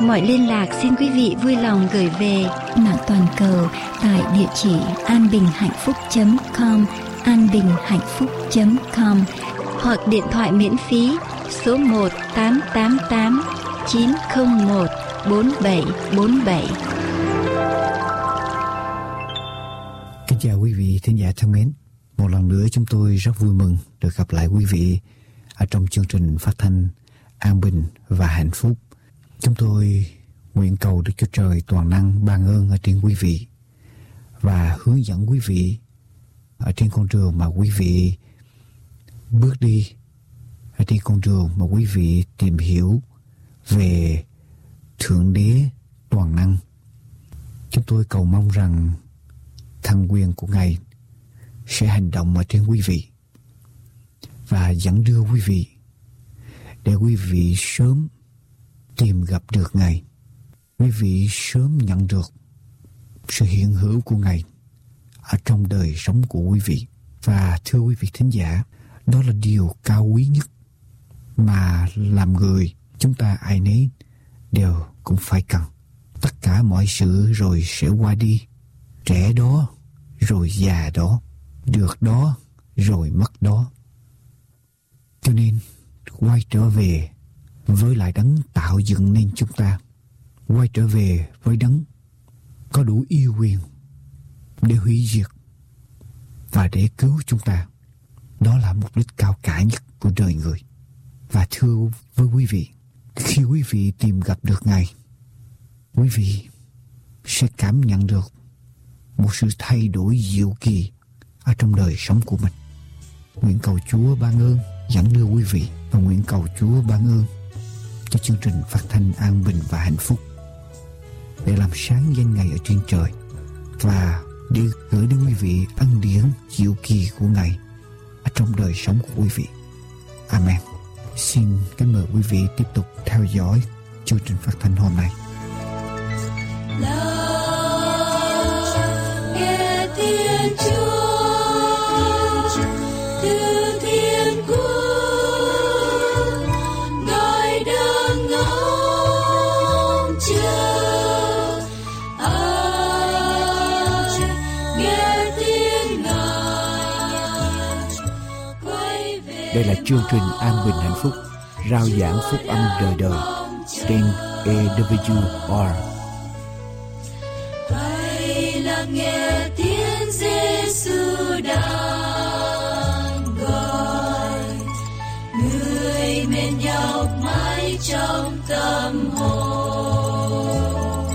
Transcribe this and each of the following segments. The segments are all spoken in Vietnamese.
Mọi liên lạc xin quý vị vui lòng gửi về mạng toàn cầu tại địa chỉ anbinhhạnhphúc.com hoặc điện thoại miễn phí số 1-888-901-4747. Kính chào quý vị thính giả thân mến. Một lần nữa chúng tôi rất vui mừng được gặp lại quý vị ở trong chương trình phát thanh An Bình và Hạnh Phúc. Chúng tôi nguyện cầu Đức Chúa Trời toàn năng ban ơn ở trên quý vị và hướng dẫn quý vị ở trên con đường mà quý vị bước đi, ở trên con đường mà quý vị tìm hiểu về Thượng Đế toàn năng. Chúng tôi cầu mong rằng thần quyền của Ngài sẽ hành động ở trên quý vị và dẫn đưa quý vị để quý vị sớm tìm gặp được Ngài, quý vị sớm nhận được sự hiện hữu của Ngài ở trong đời sống của quý vị. Và thưa quý vị thính giả, đó là điều cao quý nhất mà làm người chúng ta ai nấy đều cũng phải cần. Tất cả mọi sự rồi sẽ qua đi, trẻ đó rồi già đó, được đó rồi mất đó. Cho nên quay trở về với lại Đấng tạo dựng nên chúng ta, quay trở về với Đấng có đủ yêu quyền để hủy diệt và để cứu chúng ta. Đó là mục đích cao cả nhất của đời người. Và thưa với quý vị, khi quý vị tìm gặp được Ngài, quý vị sẽ cảm nhận được một sự thay đổi diệu kỳ ở trong đời sống của mình. Nguyện cầu Chúa ban ơn dẫn đưa quý vị và nguyện cầu Chúa ban ơn cho chương trình phát thanh An Bình và Hạnh Phúc để làm sáng danh Ngài ở trên trời và để gửi đến quý vị ân điển diệu kỳ của Ngài ở trong đời sống của quý vị. Amen. Xin kính mời quý vị tiếp tục theo dõi chương trình phát thanh hôm nay. Đây là chương trình An Bình Hạnh Phúc, rao giảng phúc âm đời đời trên AWR. Hay là nghe tiếng Giê-xu đang gọi, người mến nhau mãi trong tâm hồn.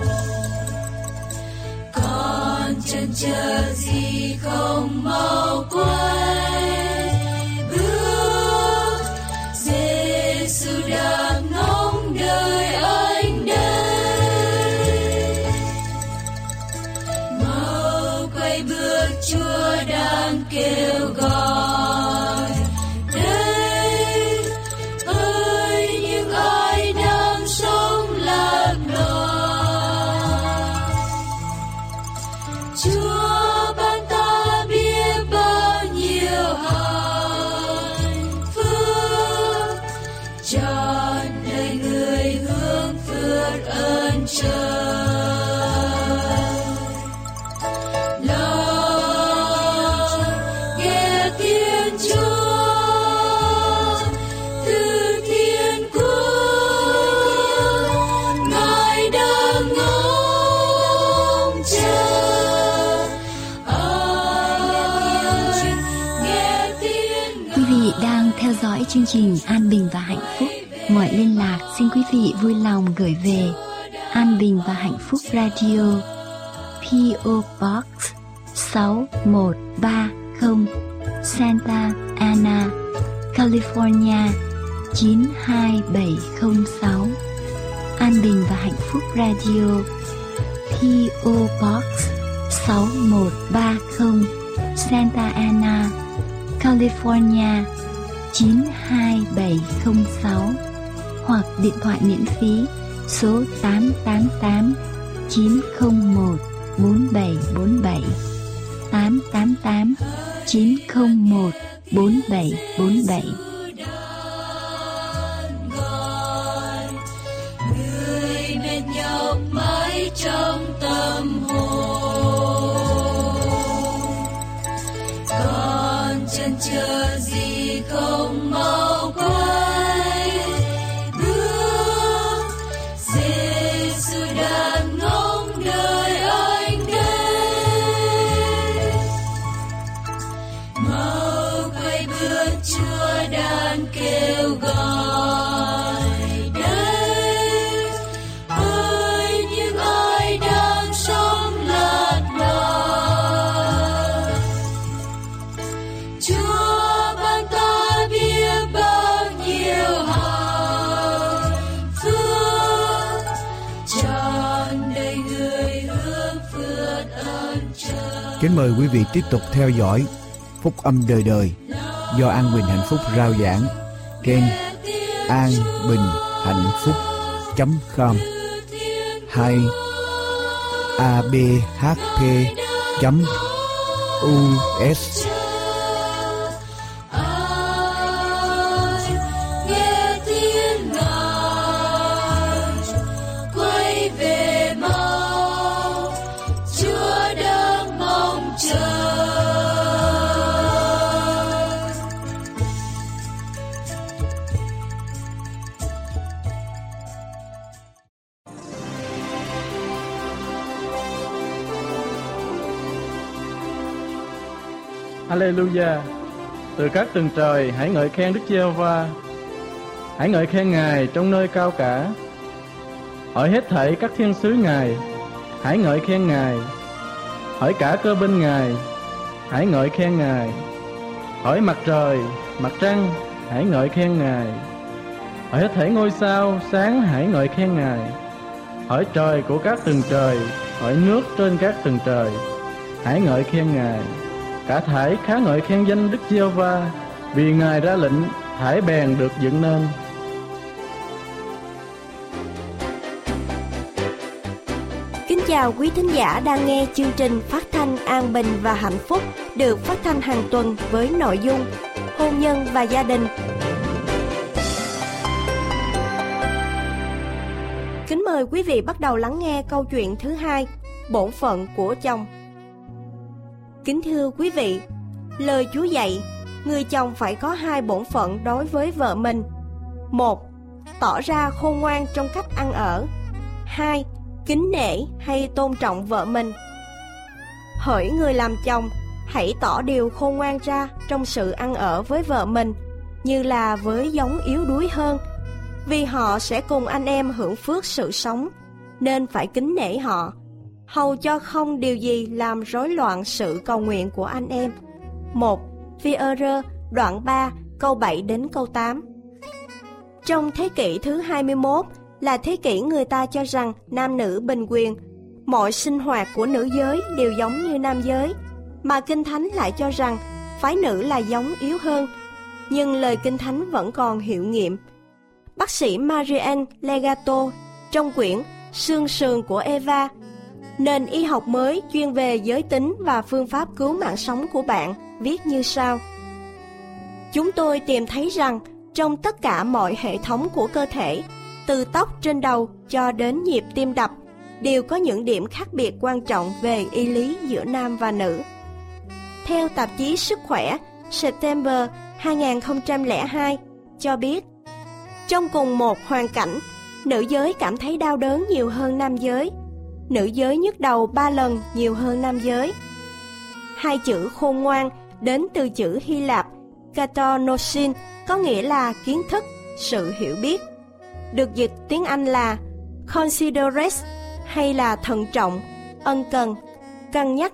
Còn chần chờ gì không mau quay? Kêu gọi đây ơi những ai đang sống lạc loài. Chúa ban ta biết bao nhiêu hạnh phúc, trọn đời người hướng phước ơn trời. Chương trình An Bình và Hạnh Phúc. Mọi liên lạc xin quý vị vui lòng gửi về An Bình và Hạnh Phúc Radio, PO Box 6130, Santa Ana, California 92706. An Bình và Hạnh Phúc Radio, PO Box 6130, Santa Ana, California 92706, hoặc điện thoại miễn phí số 888-901-4747, 888-901-4747. Trong tâm hồn còn chần chờ gì không mau quay bước, Giê-xu đang ngóng đợi anh đến, mau quay bước, Chúa đang kêu gọi. Kính mời quý vị tiếp tục theo dõi Phúc Âm Đời Đời do An Bình Hạnh Phúc rao giảng kênh anbinhhạnhphúc.com hay abhp.us. Hallelujah. Từ các tầng trời hãy ngợi khen Đức Giê-hô-va, hãy ngợi khen Ngài trong nơi cao cả. Hỡi hết thảy các thiên sứ Ngài, hãy ngợi khen Ngài. Hỡi cả cơ binh Ngài, hãy ngợi khen Ngài. Hỡi mặt trời, mặt trăng, hãy ngợi khen Ngài. Hỡi hết thảy ngôi sao sáng, hãy ngợi khen Ngài. Hỡi trời của các tầng trời, hỡi nước trên các tầng trời, hãy ngợi khen Ngài. Cả thảy khá ngợi khen danh Đức Giê-hô-va, vì Ngài ra lệnh, thảy bèn được dựng nên. Kính chào quý thính giả đang nghe chương trình phát thanh An Bình và Hạnh Phúc được phát thanh hàng tuần với nội dung hôn nhân và gia đình. Kính mời quý vị bắt đầu lắng nghe câu chuyện thứ hai, bổn phận của chồng. Kính thưa quý vị, lời Chúa dạy, người chồng phải có hai bổn phận đối với vợ mình. Một, tỏ ra khôn ngoan trong cách ăn ở. Hai, kính nể hay tôn trọng vợ mình. Hỡi người làm chồng, hãy tỏ điều khôn ngoan ra trong sự ăn ở với vợ mình, như là với giống yếu đuối hơn, vì họ sẽ cùng anh em hưởng phước sự sống, nên phải kính nể họ, hầu cho không điều gì làm rối loạn sự cầu nguyện của anh em. 1. Phi-e-rơ đoạn 3 câu 7 đến câu 8. Trong thế kỷ thứ 21 là thế kỷ người ta cho rằng nam nữ bình quyền, mọi sinh hoạt của nữ giới đều giống như nam giới, mà Kinh Thánh lại cho rằng phái nữ là giống yếu hơn, nhưng lời Kinh Thánh vẫn còn hiệu nghiệm. Bác sĩ Marianne Legato trong quyển Xương sườn của Eva, nền y học mới chuyên về giới tính và phương pháp cứu mạng sống của bạn, viết như sau: chúng tôi tìm thấy rằng trong tất cả mọi hệ thống của cơ thể, từ tóc trên đầu cho đến nhịp tim đập, đều có những điểm khác biệt quan trọng về y lý giữa nam và nữ. Theo tạp chí Sức khỏe, September 2002 cho biết, trong cùng một hoàn cảnh, nữ giới cảm thấy đau đớn nhiều hơn nam giới. Nữ giới nhức đầu 3 lần nhiều hơn nam giới. Hai chữ khôn ngoan đến từ chữ Hy Lạp katanoēsin, có nghĩa là kiến thức, sự hiểu biết, được dịch tiếng Anh là considerate hay là thận trọng, ân cần, cân nhắc.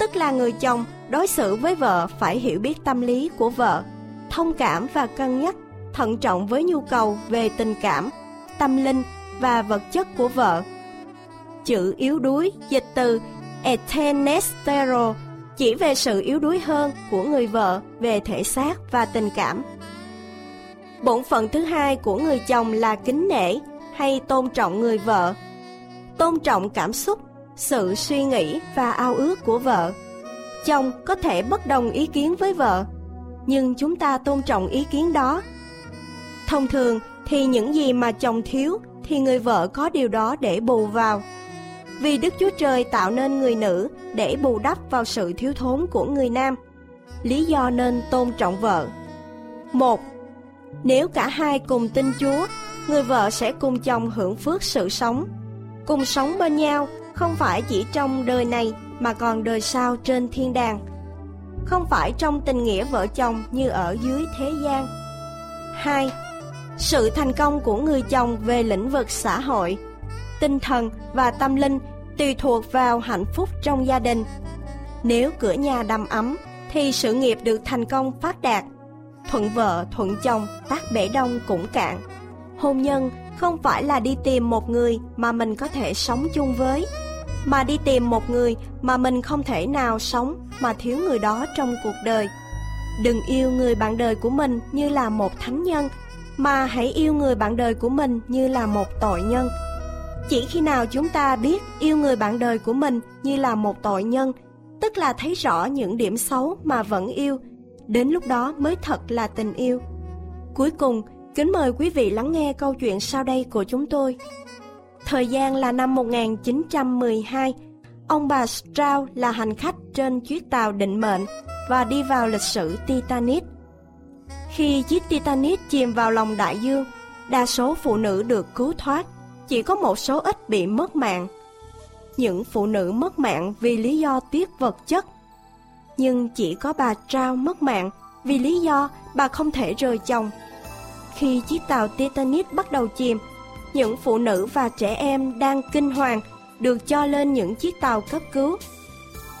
Tức là người chồng đối xử với vợ phải hiểu biết tâm lý của vợ, thông cảm và cân nhắc, thận trọng với nhu cầu về tình cảm, tâm linh, và vật chất của vợ. Chữ yếu đuối, dịch từ etenestero, chỉ về sự yếu đuối hơn của người vợ về thể xác và tình cảm. Bổn phận thứ hai của người chồng là kính nể hay tôn trọng người vợ, tôn trọng cảm xúc, sự suy nghĩ và ao ước của vợ. Chồng có thể bất đồng ý kiến với vợ, nhưng chúng ta tôn trọng ý kiến đó. Thông thường thì những gì mà chồng thiếu thì người vợ có điều đó để bù vào. Vì Đức Chúa Trời tạo nên người nữ để bù đắp vào sự thiếu thốn của người nam. Lý do nên tôn trọng vợ. 1. Nếu cả hai cùng tin Chúa, người vợ sẽ cùng chồng hưởng phước sự sống. Cùng sống bên nhau không phải chỉ trong đời này mà còn đời sau trên thiên đàng. Không phải trong tình nghĩa vợ chồng như ở dưới thế gian. 2. Sự thành công của người chồng về lĩnh vực xã hội, tinh thần và tâm linh tùy thuộc vào hạnh phúc trong gia đình. Nếu cửa nhà đầm ấm thì sự nghiệp được thành công phát đạt. Thuận vợ thuận chồng, tát bể đông cũng cạn. Hôn nhân không phải là đi tìm một người mà mình có thể sống chung với, mà đi tìm một người mà mình không thể nào sống mà thiếu người đó trong cuộc đời. Đừng yêu người bạn đời của mình như là một thánh nhân, mà hãy yêu người bạn đời của mình như là một tội nhân. Chỉ khi nào chúng ta biết yêu người bạn đời của mình như là một tội nhân, tức là thấy rõ những điểm xấu mà vẫn yêu, đến lúc đó mới thật là tình yêu. Cuối cùng, kính mời quý vị lắng nghe câu chuyện sau đây của chúng tôi. Thời gian là năm 1912, ông bà Straus là hành khách trên chiếc tàu định mệnh và đi vào lịch sử Titanic. Khi chiếc Titanic chìm vào lòng đại dương, đa số phụ nữ được cứu thoát, chỉ có một số ít bị mất mạng. Những phụ nữ mất mạng vì lý do tiếc vật chất, nhưng chỉ có bà Straus mất mạng vì lý do bà không thể rời chồng. Khi chiếc tàu Titanic bắt đầu chìm, những phụ nữ và trẻ em đang kinh hoàng được cho lên những chiếc tàu cấp cứu.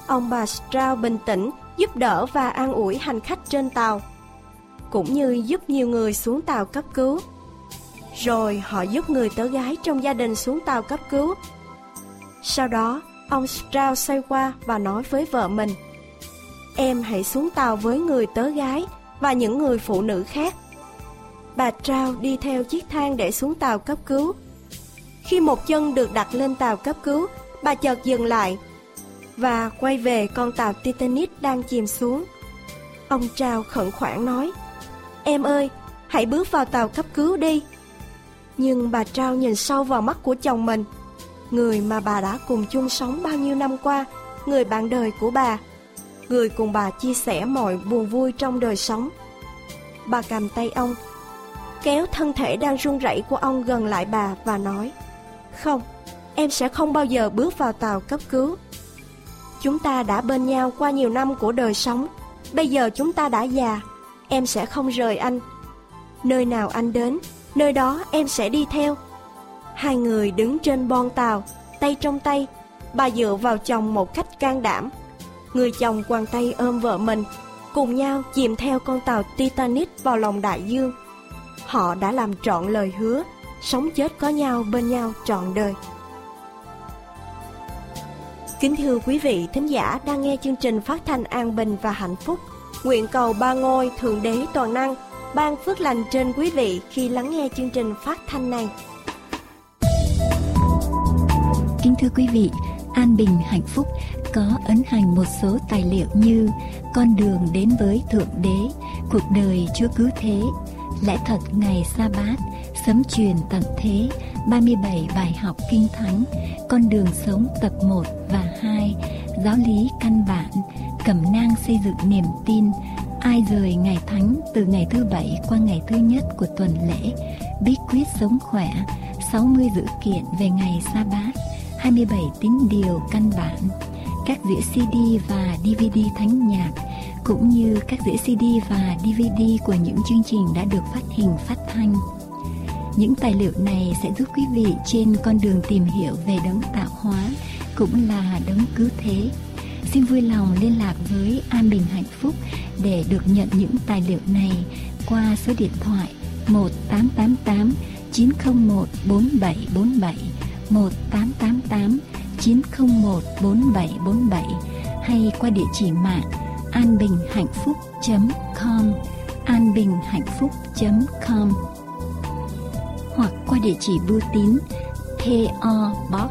Ông bà Straus bình tĩnh giúp đỡ và an ủi hành khách trên tàu, cũng như giúp nhiều người xuống tàu cấp cứu. Rồi họ giúp người tớ gái trong gia đình xuống tàu cấp cứu. Sau đó, ông Straus xoay qua và nói với vợ mình: "Em hãy xuống tàu với người tớ gái và những người phụ nữ khác." Bà Straus đi theo chiếc thang để xuống tàu cấp cứu. Khi một chân được đặt lên tàu cấp cứu, bà chợt dừng lại và quay về con tàu Titanic đang chìm xuống. Ông Straus khẩn khoản nói: "Em ơi, hãy bước vào tàu cấp cứu đi." Nhưng bà Straus nhìn sâu vào mắt của chồng mình, người mà bà đã cùng chung sống bao nhiêu năm qua, người bạn đời của bà, người cùng bà chia sẻ mọi buồn vui trong đời sống. Bà cầm tay ông, kéo thân thể đang run rẩy của ông gần lại bà và nói: "Không, em sẽ không bao giờ bước vào tàu cấp cứu. Chúng ta đã bên nhau qua nhiều năm của đời sống. Bây giờ chúng ta đã già, em sẽ không rời anh. Nơi nào anh đến, nơi đó em sẽ đi theo." Hai người đứng trên bon tàu, tay trong tay. Bà dựa vào chồng một cách can đảm. Người chồng quàng tay ôm vợ mình, cùng nhau chìm theo con tàu Titanic vào lòng đại dương. Họ đã làm trọn lời hứa, sống chết có nhau, bên nhau trọn đời. Kính thưa quý vị thính giả đang nghe chương trình phát thanh An Bình và Hạnh Phúc, nguyện cầu Ba Ngôi Thượng Đế Toàn Năng ban phước lành trên quý vị khi lắng nghe chương trình phát thanh này. Kính thưa quý vị, An Bình Hạnh Phúc có ấn hành một số tài liệu như Con đường đến với Thượng Đế, Cuộc đời Chúa Cứu Thế, Lẽ thật ngày Sa-bát, Sấm truyền tận thế, 37 bài học kinh thánh, Con đường sống tập 1 và 2, Giáo lý căn bản, Cẩm nang xây dựng niềm tin, Ai rời ngày thánh từ ngày thứ Bảy qua ngày thứ Nhất của tuần lễ, Bí quyết sống khỏe, 60 dữ kiện về ngày Sa-bát, 27 tín điều căn bản, các đĩa CD và DVD thánh nhạc, cũng như các đĩa CD và DVD của những chương trình đã được phát hình phát thanh. Những tài liệu này sẽ giúp quý vị trên con đường tìm hiểu về đấng tạo hóa cũng là đấng cứu thế. Xin vui lòng liên lạc với An Bình Hạnh Phúc để được nhận những tài liệu này qua số điện thoại 1888 9014747, 1888 9014747 hay qua địa chỉ mạng anbinhhạnhphúc.com anbinhhạnhphúc.com hoặc qua địa chỉ bưu tín PO Box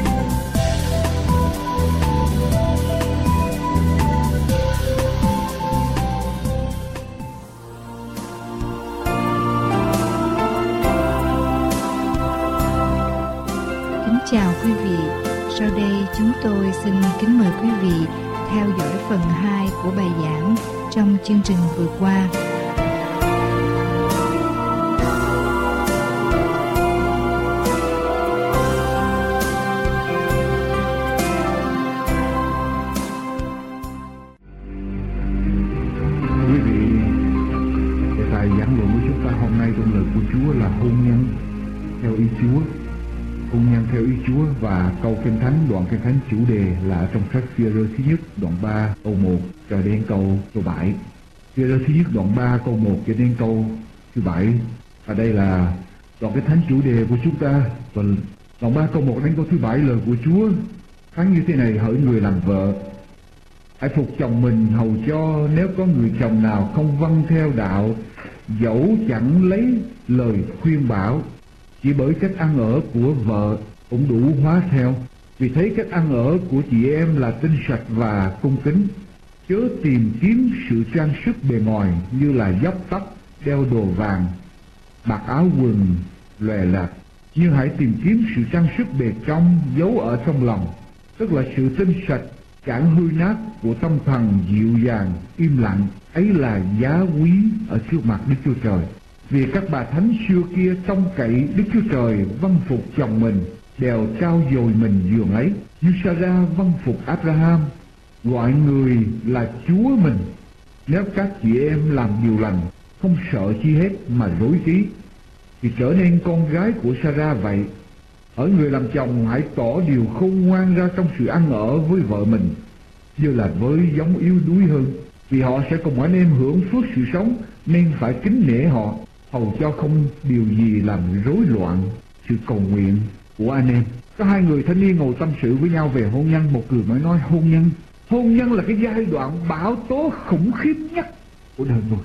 Chào quý vị, sau đây chúng tôi xin kính mời quý vị theo dõi phần 2 của bài giảng trong chương trình vừa qua. Quý vị, đề tài giảng luận của chúng ta hôm nay trong lời của Chúa là hôn nhân theo ý Chúa. Hôn nhân theo ý Chúa và câu Kinh Thánh, đoạn Kinh Thánh chủ đề là ở trong sách Phi-e-rơ thứ nhất đoạn 3 câu 1 cho đến câu số 7. Phi-e-rơ thứ nhất đoạn 3 câu 1 cho đến câu thứ 7. Và đây là đoạn Kinh Thánh chủ đề của chúng ta. Và đoạn 3 câu 1 đến câu thứ 7 lời của Chúa phán như thế này: hỡi người làm vợ, hãy phục chồng mình, hầu cho nếu có người chồng nào không vâng theo đạo, dẫu chẳng lấy lời khuyên bảo, chỉ bởi cách ăn ở của vợ cũng đủ hóa theo. Vì thế cách ăn ở của chị em là tinh sạch và cung kính, chớ tìm kiếm sự trang sức bề ngoài như là dóc tóc, đeo đồ vàng, mặc áo quần lòe lạc, nhưng hãy tìm kiếm sự trang sức bề trong giấu ở trong lòng, tức là sự tinh sạch chẳng hư nát của tâm thần dịu dàng im lặng, ấy là giá quý ở trước mặt Đức Chúa Trời. Vì các bà thánh xưa kia trông cậy Đức Chúa Trời vâng phục chồng mình, đều trao dồi mình giường ấy. Nhưng Sarah vâng phục Abraham, gọi người là Chúa mình. Nếu các chị em làm điều lành, không sợ chi hết mà rối trí, thì trở nên con gái của Sarah vậy. Ở người làm chồng hãy tỏ điều khôn ngoan ra trong sự ăn ở với vợ mình, như là với giống yếu đuối hơn, vì họ sẽ cùng anh em hưởng phước sự sống, nên phải kính nể họ, hầu cho không điều gì làm rối loạn sự cầu nguyện của anh em. Có hai người thanh niên ngồi tâm sự với nhau về hôn nhân. Một người mới nói hôn nhân là cái giai đoạn bão tố khủng khiếp nhất của đời người.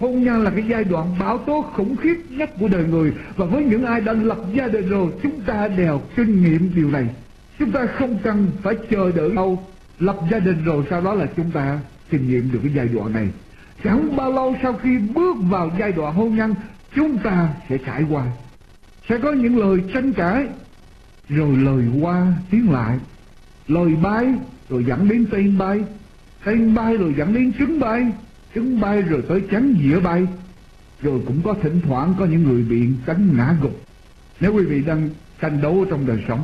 Hôn nhân là cái giai đoạn bão tố khủng khiếp nhất của đời người. Và với những ai đã lập gia đình rồi, chúng ta đều kinh nghiệm điều này. Chúng ta không cần phải chờ đợi lâu, lập gia đình rồi sau đó là chúng ta kinh nghiệm được cái giai đoạn này. Chẳng bao lâu sau khi bước vào giai đoạn hôn nhân, chúng ta sẽ trải qua, sẽ có những lời tranh cãi, rồi lời qua tiếng lại, lời bay rồi dẫn đến tên bay rồi dẫn đến trứng bay rồi tới chén dĩa bay, rồi cũng có thỉnh thoảng có những người bị cánh ngã gục. Nếu quý vị đang tranh đấu trong đời sống,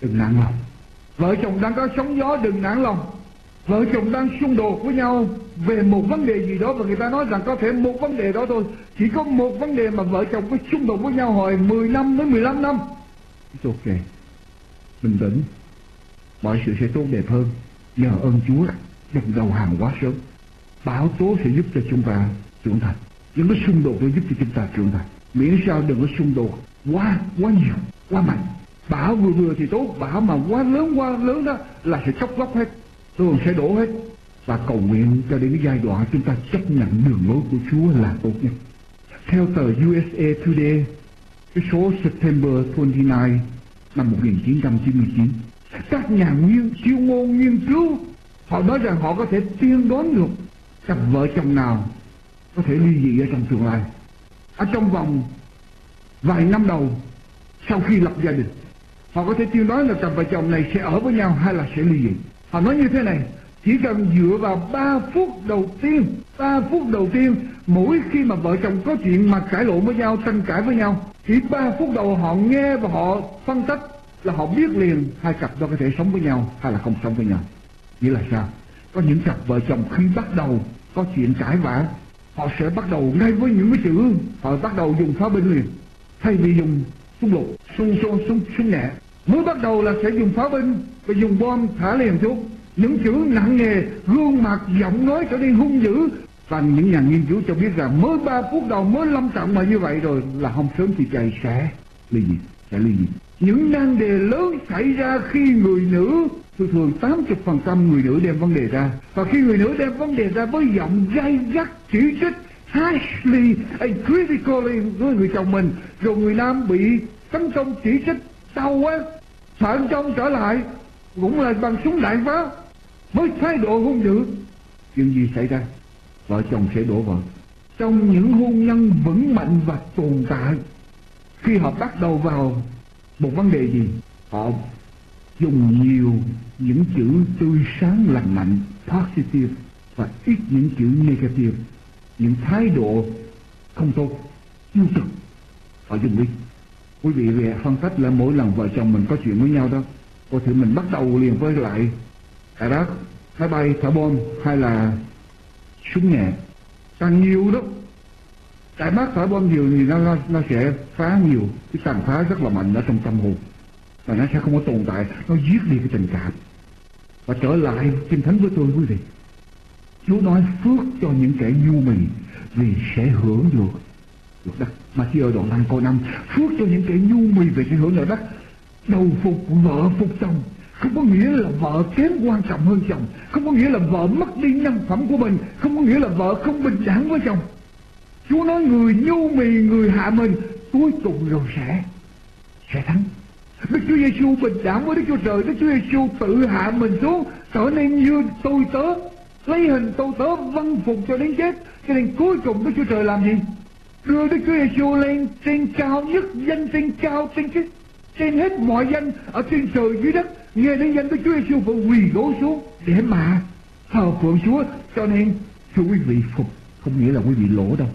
đừng nản lòng. Vợ chồng đang có sóng gió, đừng nản lòng. Vợ chồng đang xung đột với nhau về một vấn đề gì đó, và người ta nói rằng có thể một vấn đề đó thôi, chỉ có một vấn đề mà vợ chồng có xung đột với nhau hồi 10 năm đến 15 năm. It's ok, bình tĩnh, mọi sự sẽ tốt đẹp hơn. Nhờ ơn Chúa, đừng đầu hàng quá sớm. Bão tố sẽ giúp cho chúng ta trưởng thành, những cái xung đột sẽ giúp cho chúng ta trưởng thành, miễn sao đừng có xung đột quá nhiều, quá mạnh. Bão vừa thì tốt, bão mà quá lớn đó là sẽ chốc lóc hết, tường sẽ đổ hết. Và cầu nguyện cho đến cái giai đoạn chúng ta chấp nhận đường lối của Chúa là tốt nhất. Theo tờ USA Today, cái số September 29 năm 1999, các nhà siêu ngôn nghiên cứu, họ nói rằng họ có thể tiên đoán được cặp vợ chồng nào có thể ly dị ở trong tương lai, ở trong vòng vài năm đầu sau khi lập gia đình. Họ có thể tiên đoán là cặp vợ chồng này sẽ ở với nhau hay là sẽ ly dị. Họ nói như thế này: chỉ cần dựa vào 3 phút đầu tiên, mỗi khi mà vợ chồng có chuyện mà cãi lộn với nhau, tranh cãi với nhau, chỉ 3 phút đầu họ nghe và họ phân tích là họ biết liền hai cặp đó có thể sống với nhau hay là không sống với nhau. Nghĩa là sao? Có những cặp vợ chồng khi bắt đầu có chuyện cãi vã, họ sẽ bắt đầu ngay với những cái chữ, họ bắt đầu dùng phá binh liền, thay vì dùng xung lục, xung nhẹ. Mới bắt đầu là sẽ dùng phá binh và dùng bom thả liền xuống. Những chữ nặng nề, gương mặt, giọng nói trở nên hung dữ. Và những nhà nghiên cứu cho biết rằng mới 3 phút đầu, mới 5 trận mà như vậy rồi là không sớm thì trời sẽ ly dị, Những nan đề lớn xảy ra khi người nữ, thường 80% người nữ đem vấn đề ra. Và khi người nữ đem vấn đề ra với giọng gay gắt, chỉ trích, harshly and critically với người chồng mình, rồi người nam bị tấn công chỉ trích, đau quá, sợ chồng trở lại, cũng là bằng súng đại pháo, với thái độ hung dữ. Chuyện gì xảy ra? Vợ chồng sẽ đổ vỡ. Trong những hôn nhân vững mạnh và tồn tại, khi họ bắt đầu vào một vấn đề gì, họ dùng nhiều những chữ tươi sáng lành mạnh, positive, và ít những chữ negative, những thái độ không tốt, tiêu cực. Họ dùng đi. Quý vị về phân tích là mỗi lần vợ chồng mình có chuyện với nhau đó, có thể mình bắt đầu liền với lại Iraq, máy bay, thả bom hay là súng nhẹ. Càng nhiều đó, tại bác thả bom nhiều thì nó sẽ phá nhiều, cái tàn phá rất là mạnh ở trong tâm hồn. Và nó sẽ không có tồn tại, nó giết đi cái tình cảm. Và trở lại Kinh Thánh với tôi quý vị, Chúa nói phước cho những kẻ nhu mì vì sẽ hưởng được đất. Matthew đoạn 5 câu 5, phước cho những kẻ nhu mì vì sẽ hưởng được đất. Đầu phục vợ phục chồng không có nghĩa là vợ kém quan trọng hơn chồng, không có nghĩa là vợ mất đi nhân phẩm của mình, không có nghĩa là vợ không bình đẳng với chồng. Chúa nói người nhu mì, người hạ mình, cuối cùng rồi sẽ thắng. Đức Chúa Giê-xu bình đẳng với Đức Chúa Trời. Đức Chúa Giê-xu tự hạ mình xuống, trở nên như tôi tớ, lấy hình tôi tớ vâng phục cho đến chết. Cho nên cuối cùng Đức Chúa Trời làm gì? Đưa Đức Chúa Giê-xu lên trên cao nhất, danh trên cao, trên hết mọi danh ở trên trời dưới đất. Nghe đến danh Đức Chúa Giê-xu phải quỳ gối xuống để mà thờ phượng Chúa. Cho nên thưa quý vị, phục không nghĩa là quý vị lỗ đâu,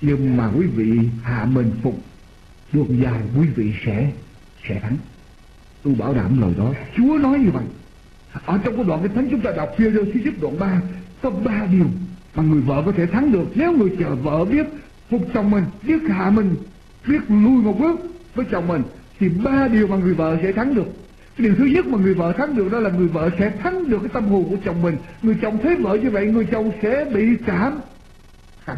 nhưng mà quý vị hạ mình phục đường dài, quý vị sẽ thắng. Tôi bảo đảm lời đó. Chúa nói như vậy. Ở trong cái đoạn Kinh Thánh chúng ta đọc Phi-e-rơ đoạn 3, có 3 điều mà người vợ có thể thắng được nếu người vợ biết phục chồng mình, biết hạ mình, biết lui một bước với chồng mình, thì 3 điều mà người vợ sẽ thắng được. Cái điều thứ nhất mà người vợ thắng được đó là người vợ sẽ thắng được cái tâm hồn của chồng mình. Người chồng thấy vợ như vậy, người chồng sẽ bị cảm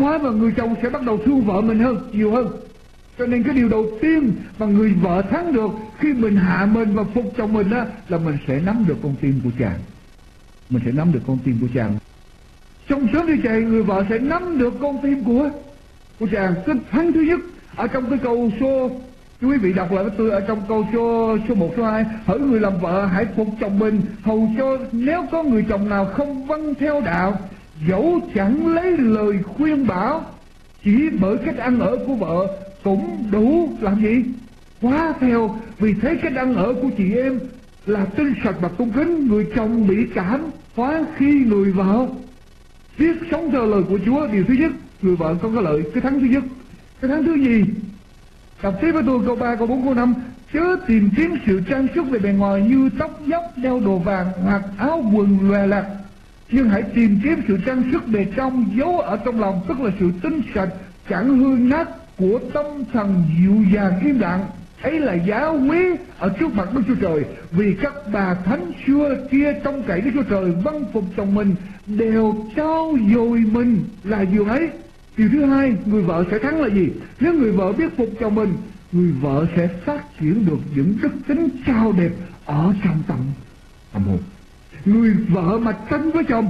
hóa, và người chồng sẽ bắt đầu thương vợ mình nhiều hơn. Cho nên cái điều đầu tiên mà người vợ thắng được khi mình hạ mình và phục chồng mình đó, là mình sẽ nắm được con tim của chàng. Trong sớm đi chạy, người vợ sẽ nắm được con tim của chàng. Cái thắng thứ nhất ở trong cái câu số, quý vị đọc lại với tôi, ở trong câu số 1, số 2, hỡi người làm vợ hãy phục chồng mình, hầu cho nếu có người chồng nào không vâng theo đạo, dẫu chẳng lấy lời khuyên bảo, chỉ bởi cách ăn ở của vợ cũng đủ làm gì? Quá theo. Vì thế cách ăn ở của chị em là tinh sạch và cung kính. Người chồng bị cảm hóa khi người vợ biết sống theo lời của Chúa. Điều thứ nhất, người vợ có cái lợi, cái thắng thứ nhất. Cái thắng thứ gì? Đọc tiếp với tôi câu 3, câu 4, câu 5. Chớ tìm kiếm sự trang sức về bề ngoài như tóc dốc, đeo đồ vàng hoặc áo quần lòe lạc. Nhưng hãy tìm kiếm sự trang sức bề trong, giấu ở trong lòng, tức là sự tinh sạch, chẳng hư nát, của tâm thần dịu dàng im lặng, ấy là giá quý ở trước mặt Đức Chúa Trời. Vì các bà thánh xưa kia trong cậy Đức Chúa Trời vâng phục chồng mình, đều trao dồi mình là điều ấy. Điều thứ hai người vợ sẽ thắng là gì? Nếu người vợ biết phục chồng mình, người vợ sẽ phát triển được những đức tính cao đẹp ở trong tâm hồn. Người vợ mà tranh với chồng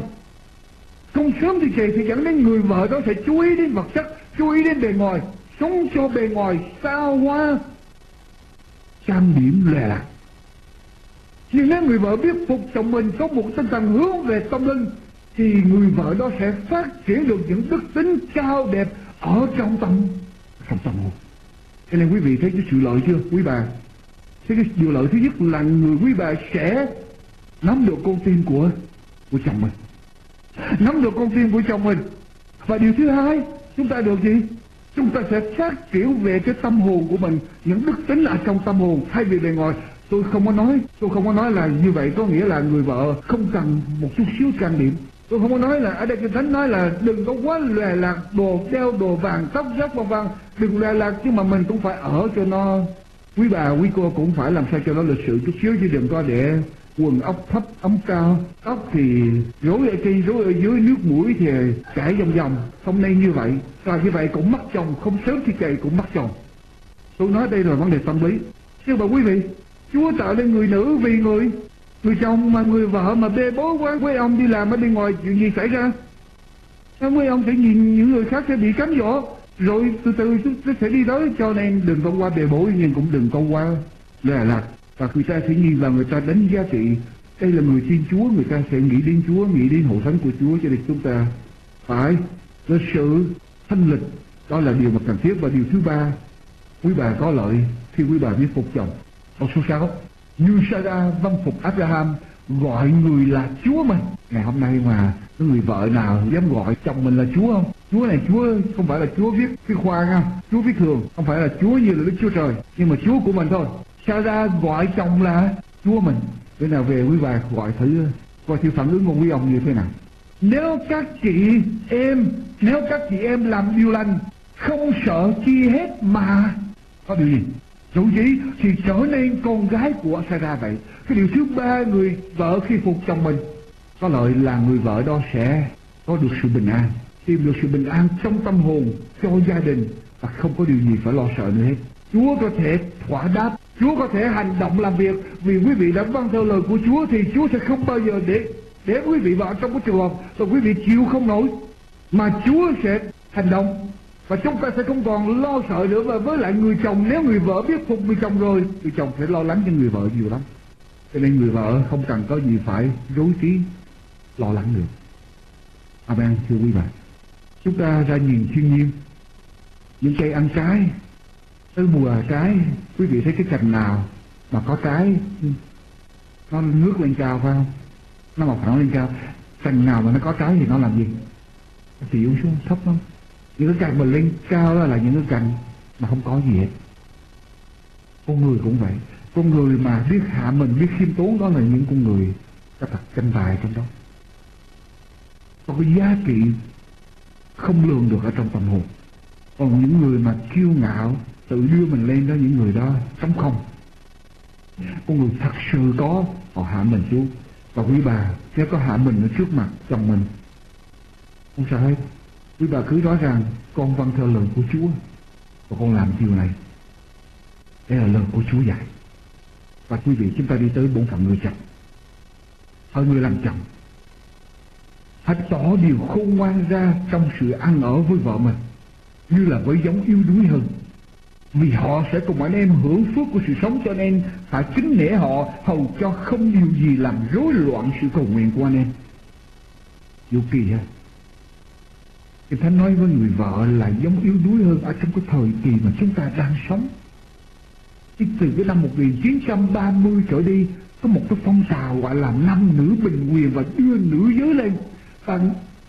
không sớm thì trễ thì dẫn đến người vợ đó sẽ chú ý đến vật chất, chú ý đến bề ngoài, sống cho bề ngoài sao hoa, trang điểm lè lạc. Nhưng nếu người vợ biết phục chồng mình, có một tinh thần hướng về tâm linh, thì người vợ đó sẽ phát triển được những đức tính cao đẹp ở trong tâm hồn. Cho nên quý vị thấy cái sự lợi chưa quý bà? Thấy cái sự lợi thứ nhất là người quý bà sẽ nắm được con tim của chồng mình, nắm được con tim của chồng mình. Và điều thứ hai chúng ta được gì? Chúng ta sẽ phát triển về cái tâm hồn của mình, những đức tính ở trong tâm hồn thay vì bề ngoài. Tôi không có nói là như vậy có nghĩa là người vợ không cần một chút xíu trang điểm. Tôi không có nói là ở đây Kinh Thánh nói là đừng có quá lòe lạc đồ, đeo đồ vàng, tóc ráp vân vân, đừng lòe lạc, nhưng mà mình cũng phải ở cho nó, quý bà quý cô cũng phải làm sao cho nó lịch sự chút xíu, chứ đừng có để quần ốc thấp ống cao, tóc thì rối ở trên rối ở dưới, nước mũi thì chảy vòng vòng, không nên như vậy. Và như vậy cũng mất chồng, không sớm thì trễ cũng mất chồng. Tôi nói đây là vấn đề tâm lý. Nhưng mà quý vị, Chúa tạo nên người nữ vì người chồng, mà người vợ mà bê bối quá, quê ông đi làm ở bên ngoài, chuyện gì xảy ra? Quê ông sẽ nhìn những người khác sẽ bị cám dỗ, rồi từ từ nó sẽ đi tới. Cho nên đừng có qua bê bối, nhưng cũng đừng có qua lè lạc, và người ta sẽ nhìn vào, người ta đánh giá trị đây là người tin Chúa, người ta sẽ nghĩ đến Chúa, nghĩ đến hội thánh của Chúa. Cho nên chúng ta phải có sự thanh lịch, đó là điều mà cần thiết. Và điều thứ ba, quý bà có lợi khi quý bà biết phục chồng. Câu số 6, như Sarah vâng phục Abraham, gọi người là Chúa mình. Ngày hôm nay mà cái người vợ nào dám gọi chồng mình là Chúa không? Chúa này Chúa ơi, không phải là Chúa viết cái khoa nha, Chúa viết thường, không phải là Chúa như là Đức Chúa Trời, nhưng mà Chúa của mình thôi. Sarah gọi chồng là Chúa mình. Bữa nào về quý bà gọi thử, coi thử phản ứng của quý ông như thế nào. Nếu các chị em làm điều lành, không sợ chi hết mà có điều gì? Dẫu gì thì trở nên con gái của Sarah vậy. Cái điều thứ ba, người vợ khi phục chồng mình có lợi là người vợ đó sẽ có được sự bình an, tìm được sự bình an trong tâm hồn, cho gia đình, và không có điều gì phải lo sợ nữa hết. Chúa có thể thỏa đáp, Chúa có thể hành động làm việc, vì quý vị đã vâng theo lời của Chúa thì Chúa sẽ không bao giờ để quý vị vào trong cái trường hợp rồi quý vị chịu không nổi, mà Chúa sẽ hành động. Và chúng ta sẽ không còn lo sợ nữa. Và với lại người chồng, nếu người vợ biết phục người chồng rồi, người chồng sẽ lo lắng cho người vợ nhiều lắm. Cho nên người vợ không cần có gì phải rối trí lo lắng được. Amen, thưa quý vị. Chúng ta ra nhìn thiên nhiên, những cây ăn trái, tới mùa trái, quý vị thấy cái cành nào mà có trái nó ngước lên cao phải không? Nó mọc thẳng lên cao. Cành nào mà nó có trái thì nó làm gì? Nó xỉu xuống thấp lắm. Những cái cành mà lên cao đó là những cái cành mà không có gì hết. Con người cũng vậy. Con người mà biết hạ mình, biết khiêm tốn, đó là những con người ta đặt tranh tài trong đó. Có cái giá trị không lường được ở trong tâm hồn. Còn những người mà kiêu ngạo, tự đưa mình lên đó, những người đó sống không. Con người thật sự có, họ hạ mình xuống. Và quý bà nếu có hạ mình ở trước mặt chồng mình, không sao hết. Quý bà cứ nói rằng con vâng theo lời của Chúa và con làm điều này, đây là lời của Chúa dạy. Và quý vị, chúng ta đi tới bổn phận người chồng. Hỡi người làm chồng, hãy tỏ điều khôn ngoan ra trong sự ăn ở với vợ mình, như là với giống yếu đuối hơn, vì họ sẽ cùng anh em hưởng phước của sự sống. Cho nên phải kính nể họ, hầu cho không điều gì làm rối loạn sự cầu nguyện của anh em. Điều kỳ ha. Kinh Thánh nói với người vợ là giống yếu đuối hơn ở trong cái thời kỳ mà chúng ta đang sống. Từ cái năm 1930 trở đi, có một cái phong trào gọi là nam nữ bình quyền và đưa nữ giới lên. Và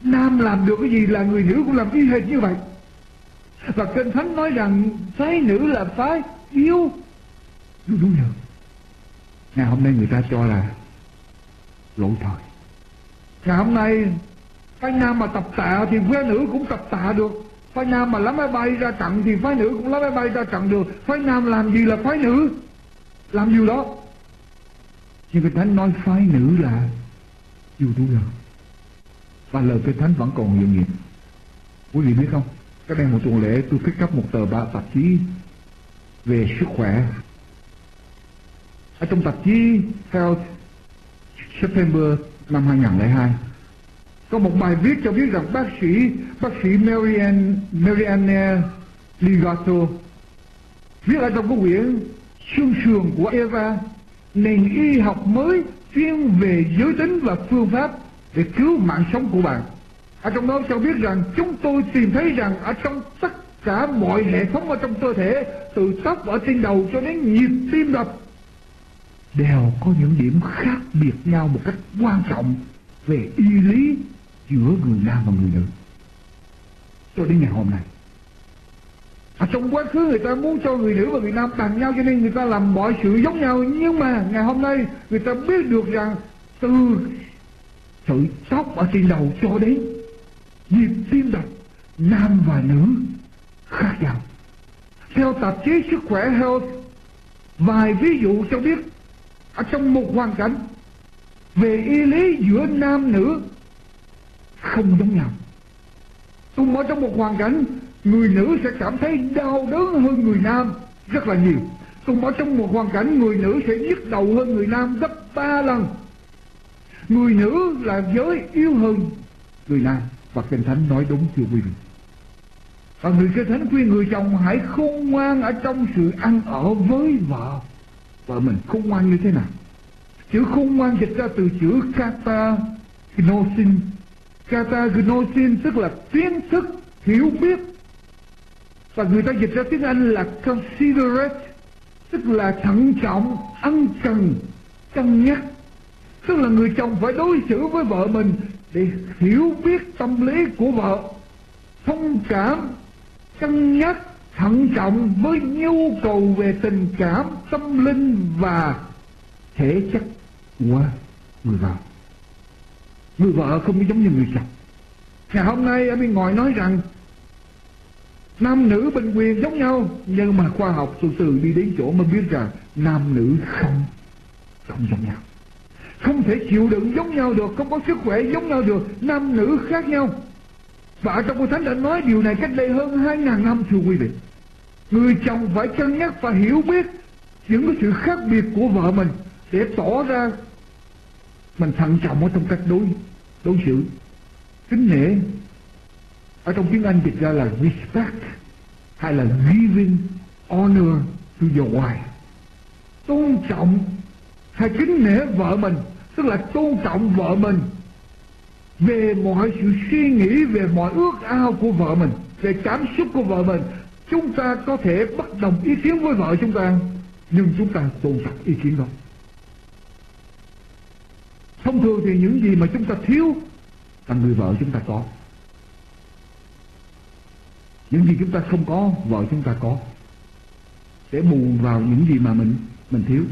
nam làm được cái gì là người nữ cũng làm y hệt như vậy. Và Kinh Thánh nói rằng phái nữ là phái yếu. Đúng rồi. Ngày hôm nay người ta cho là lỗi thời. Ngày hôm nay phái nam mà tập tạ thì phái nữ cũng tập tạ được. Phái nam mà lái máy bay ra trận thì phái nữ cũng lái máy bay ra trận được. Phái nam làm gì là phái nữ làm điều đó. Nhưng Kinh Thánh nói phái nữ là dù đủ rồi. Và lời Kinh Thánh vẫn còn nhiều nghiệp. Quý vị biết không? Cách đây một tuần lễ tôi pick up một tạp chí về sức khỏe. Ở trong tạp chí Health September năm 2002 có một bài viết cho biết rằng bác sĩ Marianne Legato viết ở trong cái quyển Xương sườn của Eva, nền y học mới chuyên về giới tính và phương pháp để cứu mạng sống của bạn. Ở trong đó cho biết rằng chúng tôi tìm thấy rằng ở trong tất cả mọi hệ thống ở trong cơ thể, từ tóc ở trên đầu cho đến nhịp tim đập, đều có những điểm khác biệt nhau một cách quan trọng về y lý giữa người nam và người nữ. Cho đến ngày hôm nay, Trong quá khứ người ta muốn cho người nữ và người nam bằng nhau, cho nên người ta làm mọi sự giống nhau. Nhưng mà ngày hôm nay người ta biết được rằng từ sự tóc ở trên đầu cho đến nhịp tim đập, nam và nữ khác nhau. Theo tạp chí Sức khỏe Health, vài ví dụ cho biết ở trong một hoàn cảnh về y lý giữa nam nữ không giống nhau. Cùng ở trong một hoàn cảnh, người nữ sẽ cảm thấy đau đớn hơn người nam rất là nhiều. Cùng ở trong một hoàn cảnh, người nữ sẽ nhức đầu hơn người nam gấp 3 lần. Người nữ là giới yếu hơn người nam. Và Kinh Thánh nói đúng, thưa quý vị. Và người Kinh Thánh khuyên người chồng hãy khôn ngoan ở trong sự ăn ở với vợ. Vợ mình khôn ngoan như thế nào? Chữ khôn ngoan dịch ra từ chữ katanoēsin. Katanoēsin tức là kiến thức, hiểu biết. Và người ta dịch ra tiếng Anh là considerate, tức là thận trọng, ân cần, cân nhắc. Tức là người chồng phải đối xử với vợ mình để hiểu biết tâm lý của vợ, thông cảm, cân nhắc, thận trọng với nhu cầu về tình cảm, tâm linh và thể chất của người vợ. Người vợ không giống như người chồng. Ngày hôm nay ở bên ngoài nói rằng nam nữ bình quyền giống nhau, nhưng mà khoa học từ từ đi đến chỗ mới biết rằng nam nữ không giống nhau, không thể chịu đựng giống nhau được, không có sức khỏe giống nhau được, nam nữ khác nhau. Và ở trong Kinh Thánh đã nói điều này cách đây hơn 2000 năm, thưa quý vị. Người chồng phải cân nhắc và hiểu biết những cái sự khác biệt của vợ mình để tỏ ra mình thận trọng ở trong cách đối xử, kính nể. Ở trong tiếng Anh dịch ra là respect, hay là giving honor to your wife. Tôn trọng hay kính nể vợ mình, tức là tôn trọng vợ mình về mọi sự suy nghĩ, về mọi ước ao của vợ mình, về cảm xúc của vợ mình. Chúng ta có thể bất đồng ý kiến với vợ chúng ta, nhưng chúng ta tôn trọng ý kiến đó. Thông thường thì những gì mà chúng ta thiếu là người vợ chúng ta có, những gì chúng ta không có, vợ chúng ta có, để bù vào những gì mà mình thiếu.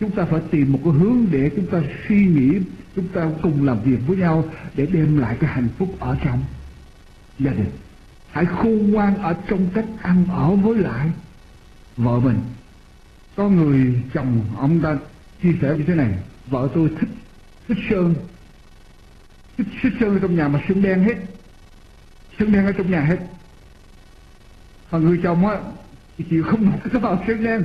Chúng ta phải tìm một cái hướng để chúng ta suy nghĩ, chúng ta cùng làm việc với nhau để đem lại cái hạnh phúc ở trong gia đình. Hãy khôn ngoan ở trong cách ăn ở với lại vợ mình. Có người chồng, ông ta chia sẻ như thế này: vợ tôi thích sơn trong nhà, mà sơn đen hết, sơn đen ở trong nhà hết. Và người chồng á thì chịu không nổi cái vợ sơn đen.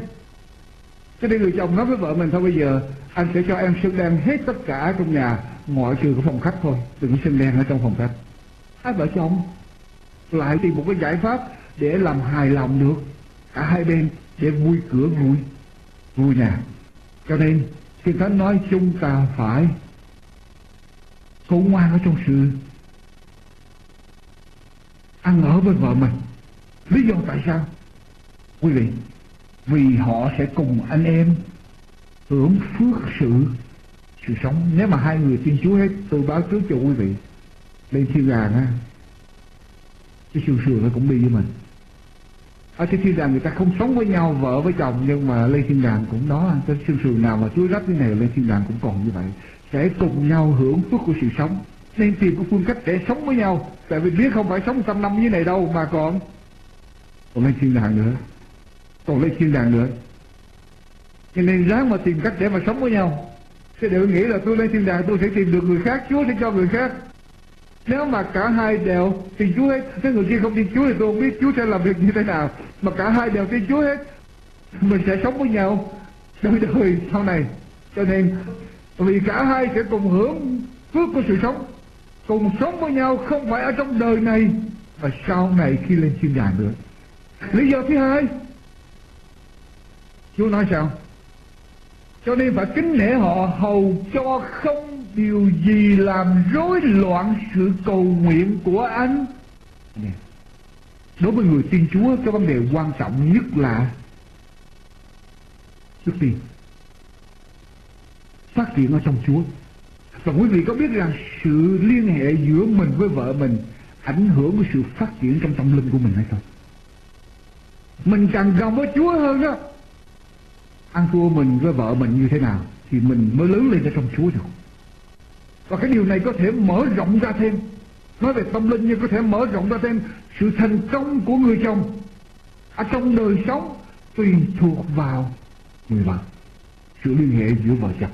Cho nên người chồng nói với vợ mình: thôi bây giờ anh sẽ cho em sơn đen hết tất cả trong nhà, ngoại trừ cái phòng khách thôi, đừng có sơn đen ở trong phòng khách. Hai vợ chồng lại tìm một cái giải pháp để làm hài lòng được cả hai bên, để vui cửa vui nhà. Cho nên Kinh Thánh nói chúng ta phải khôn ngoan ở trong sự ăn ở với vợ mình. Lý do tại sao, quý vị? Vì họ sẽ cùng anh em hưởng phước sự sống. Nếu mà hai người tin Chúa hết, tôi báo trước cho quý vị, lên thiên đàng á, cái sườn sườn nó cũng đi với mình. Ở trên thiên đàng người ta không sống với nhau, vợ với chồng, nhưng mà lên thiên đàng cũng đó. Cái sườn sườn nào mà Chúa rách thế này, lên thiên đàng cũng còn như vậy. Sẽ cùng nhau hưởng phước của sự sống. Nên tìm cái phương cách để sống với nhau. Tại vì biết không phải sống 100 năm như này đâu, mà còn lên thiên đàng nữa. Cho nên ráng mà tìm cách để mà sống với nhau. Chứ đừng nghĩ là tôi lên thiên đàng tôi sẽ tìm được người khác, Chúa sẽ cho người khác. Nếu mà cả hai đều tin Chúa hết, nếu người kia không tin Chúa thì tôi không biết Chúa sẽ làm việc như thế nào. Mà cả hai đều tin Chúa hết, mình sẽ sống với nhau đời đời sau này. Cho nên vì cả hai sẽ cùng hưởng phước của sự sống, cùng sống với nhau, không phải ở trong đời này mà sau này khi lên thiên đàng nữa. Lý do thứ hai, Chúa nói sao? Cho nên phải kính nể họ, hầu cho không điều gì làm rối loạn sự cầu nguyện của anh. Đối với người tin Chúa, cái vấn đề quan trọng nhất là trước tiên phát triển ở trong Chúa. Và quý vị có biết rằng sự liên hệ giữa mình với vợ mình ảnh hưởng của sự phát triển trong tâm linh của mình hay không. Mình càng gần với Chúa hơn đó, ăn thua mình với vợ mình như thế nào thì mình mới lớn lên ở trong Chúa được. Và cái điều này có thể mở rộng ra thêm, nói về tâm linh nhưng có thể mở rộng ra thêm. Sự thành công của người chồng ở trong đời sống tùy thuộc vào người vợ, sự liên hệ giữa vợ chồng.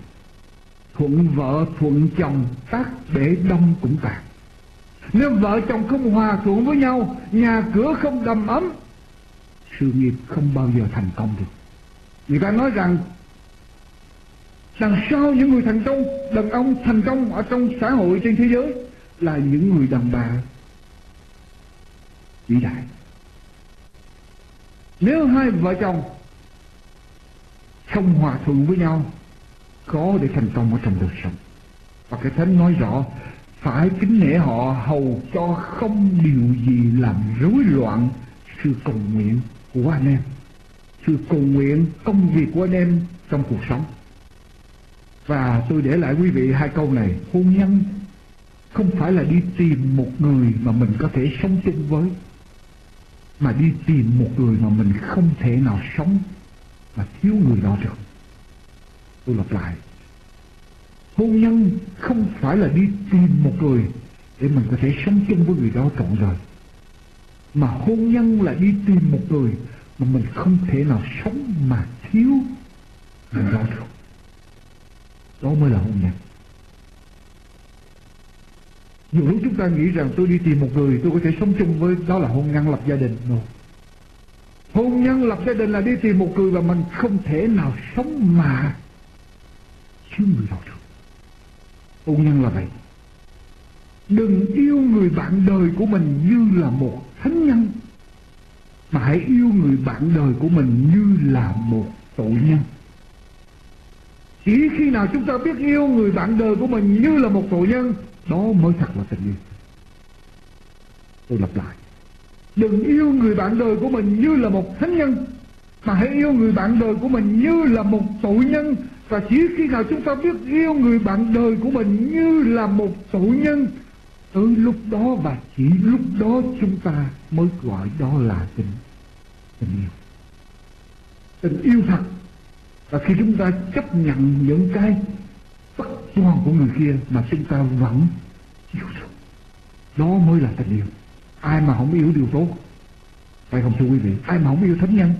Thuận vợ thuận chồng tác bể đông cũng tàn. Nếu vợ chồng không hòa thuận với nhau, nhà cửa không đầm ấm, sự nghiệp không bao giờ thành công được. Người ta nói rằng đằng sau những người thành công, đàn ông thành công ở trong xã hội trên thế giới là những người đàn bà vĩ đại. Nếu hai vợ chồng không hòa thuận với nhau, khó để thành công ở trong đời sống. Và cái Thánh nói rõ, phải kính nể họ hầu cho không điều gì làm rối loạn sự cầu nguyện của anh em, sự cầu nguyện công việc của anh em trong cuộc sống. Và tôi để lại quý vị hai câu này. Hôn nhân không phải là đi tìm một người mà mình có thể sống chung với, mà đi tìm một người mà mình không thể nào sống mà thiếu người đó được. Tôi lặp lại, hôn nhân không phải là đi tìm một người để mình có thể sống chung với người đó trọn đời, mà hôn nhân là đi tìm một người mà mình không thể nào sống mà thiếu người đó được. Đó mới là hôn nhân. Nhiều lúc chúng ta nghĩ rằng tôi đi tìm một người tôi có thể sống chung với, đó là hôn nhân lập gia đình. No. Hôn nhân lập gia đình là đi tìm một người mà mình không thể nào sống mà thiếu người đó được. Hôn nhân là vậy. Đừng yêu người bạn đời của mình như là một thánh nhân, mà hãy yêu người bạn đời của mình như là một tội nhân. Chỉ khi nào chúng ta biết yêu người bạn đời của mình như là một tội nhân, đó mới thật là tình yêu. Tôi lặp lại, đừng yêu người bạn đời của mình như là một thánh nhân, mà hãy yêu người bạn đời của mình như là một tội nhân. Và chỉ khi nào chúng ta biết yêu người bạn đời của mình như là một tội nhân, tới lúc đó và chỉ lúc đó chúng ta mới gọi đó là tình yêu. Tình yêu thật. Và khi chúng ta chấp nhận những cái bất toàn của người kia mà chúng ta vẫn yêu thương, đó mới là tình yêu. Ai mà không yêu điều tốt, phải không thưa quý vị? Ai mà không yêu thánh nhân?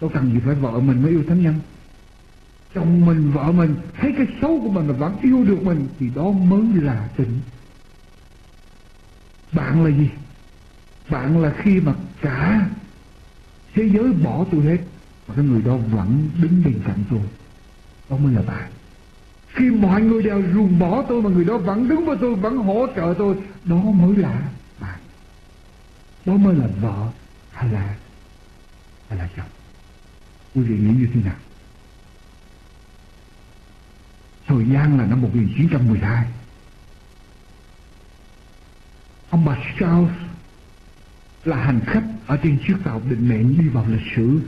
Đâu cần gì phải vợ mình mới yêu thánh nhân. Chồng mình, vợ mình thấy cái xấu của mình mà vẫn yêu được mình thì đó mới là tình. Bạn là gì? Bạn là khi mà cả thế giới bỏ tôi hết mà cái người đó vẫn đứng bên cạnh tôi, đó mới là bạn. Khi mọi người đều ruồng bỏ tôi mà người đó vẫn đứng với tôi, vẫn hỗ trợ tôi, đó mới là bạn. Đó mới là vợ hay là chồng. Quý vị nghĩ như thế nào? Thời gian là năm 1912. Ông bà Straus là hành khách ở trên chiếc tàu định mệnh đi vào lịch sử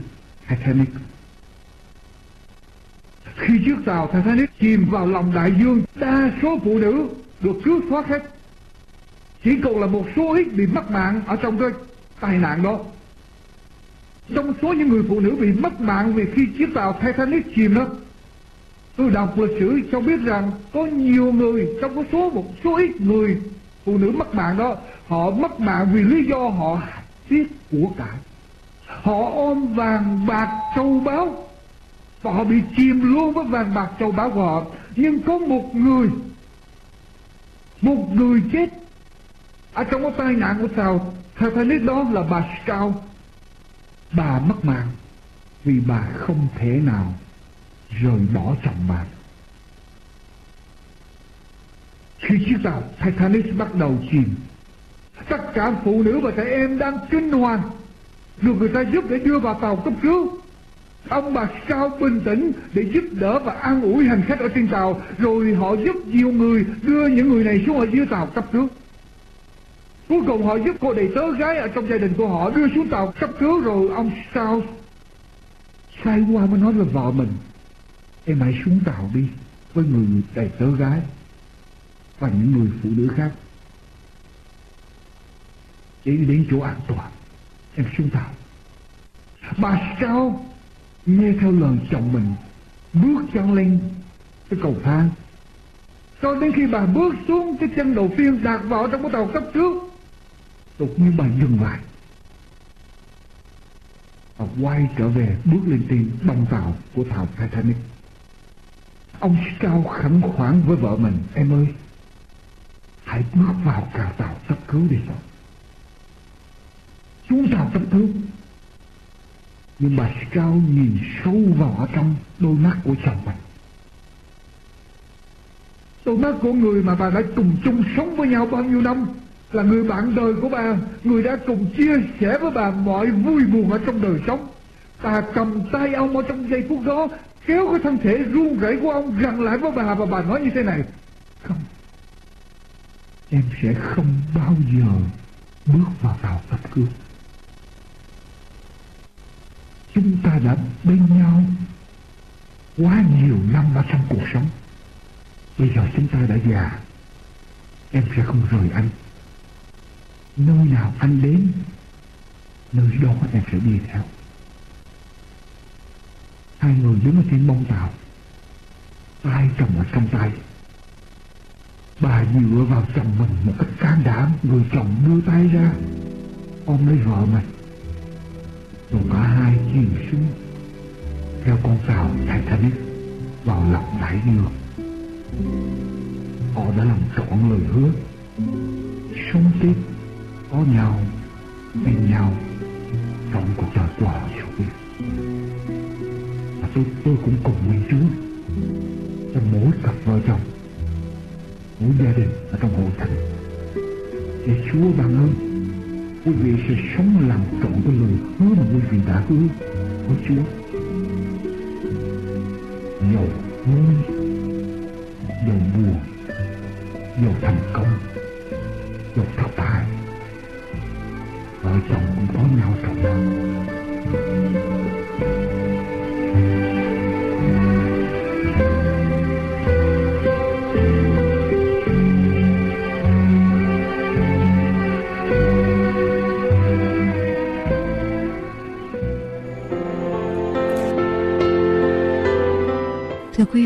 Titanic. Khi chiếc tàu Titanic chìm vào lòng đại dương, đa số phụ nữ được cứu thoát hết. Chỉ còn là một số ít bị mất mạng ở trong cái tai nạn đó. Trong số những người phụ nữ bị mất mạng vì khi chiếc tàu Titanic chìm đó, tôi đọc lịch sử cho biết rằng có nhiều người trong một số ít người phụ nữ mất mạng đó, họ mất mạng vì lý do họ tiếc của cải. Họ ôm vàng bạc châu báu và họ bị chìm luôn với vàng bạc châu báu của họ. Nhưng có một người chết ở trong cái tai nạn của tàu Titanic, đó là bà Straus. Bà mất mạng vì bà không thể nào rời bỏ chồng bà. Khi chiếc tàu Titanic bắt đầu chìm, tất cả phụ nữ và trẻ em đang kinh hoàng được người ta giúp để đưa vào tàu cấp cứu. Ông bà Straus bình tĩnh để giúp đỡ và an ủi hành khách ở trên tàu, rồi họ giúp nhiều người đưa những người này xuống ở dưới tàu cấp cứu. Cuối cùng họ giúp cô đầy tớ gái ở trong gia đình của họ đưa xuống tàu cấp cứu. Rồi ông Straus sai qua mới nói với vợ mình, em hãy xuống tàu đi với người đầy tớ gái và những người phụ nữ khác. để đến chỗ an toàn. Em xuống thảo. Bà sao nghe theo lời chồng mình, bước chân lên cái cầu thang. Cho đến khi bà bước xuống, cái chân đầu tiên đạp vào trong cái tàu cấp trước, đột nhiên bà dừng lại. Bà quay trở về, bước lên trên băng tàu của tàu Titanic. Ông Straus khẩn khoản với vợ mình: em ơi, hãy bước vào cả tàu cấp cứu đi. Xuống tàu cấp cứu. Nhưng bà Straus nhìn sâu vào ở trong đôi mắt của chồng mình, đôi mắt của người mà bà đã cùng chung sống với nhau bao nhiêu năm, là người bạn đời của bà, người đã cùng chia sẻ với bà mọi vui buồn ở trong đời sống. Bà cầm tay ông ở trong giây phút đó, kéo cái thân thể run rẩy của ông gần lại với bà, và bà nói như thế này: không, em sẽ không bao giờ bước vào tàu cấp cứu. Chúng ta đã bên nhau quá nhiều năm ở trong cuộc sống. Bây giờ chúng ta đã già, em sẽ không rời anh. Nơi nào anh đến, nơi đó em sẽ đi theo. Hai người đứng ở trên bông tàu, tay chồng ở trong tay. Bà dựa vào chồng mình một cách can đảm. Người chồng đưa tay ra ôm lấy vợ mình, rồi cả hai chìm xuống theo con tàu Titanic vào lòng đại dương. Họ đã làm trọn lời hứa sống tiếp có nhau, bên nhau trong cuộc đời của họ suốt. Và tôi cũng cùng nguyện Chúa cho mỗi cặp vợ chồng, mỗi gia đình ở trong hội thánh, để Chúa ban ơn quý vị sẽ sống làm trọn cái lời hứa mà quý vị đã hứa với Chúa. Dầu vui, dầu buồn, dầu thành công, dầu thất bại, vợ chồng cũng có nhau trong đó. Thưa quý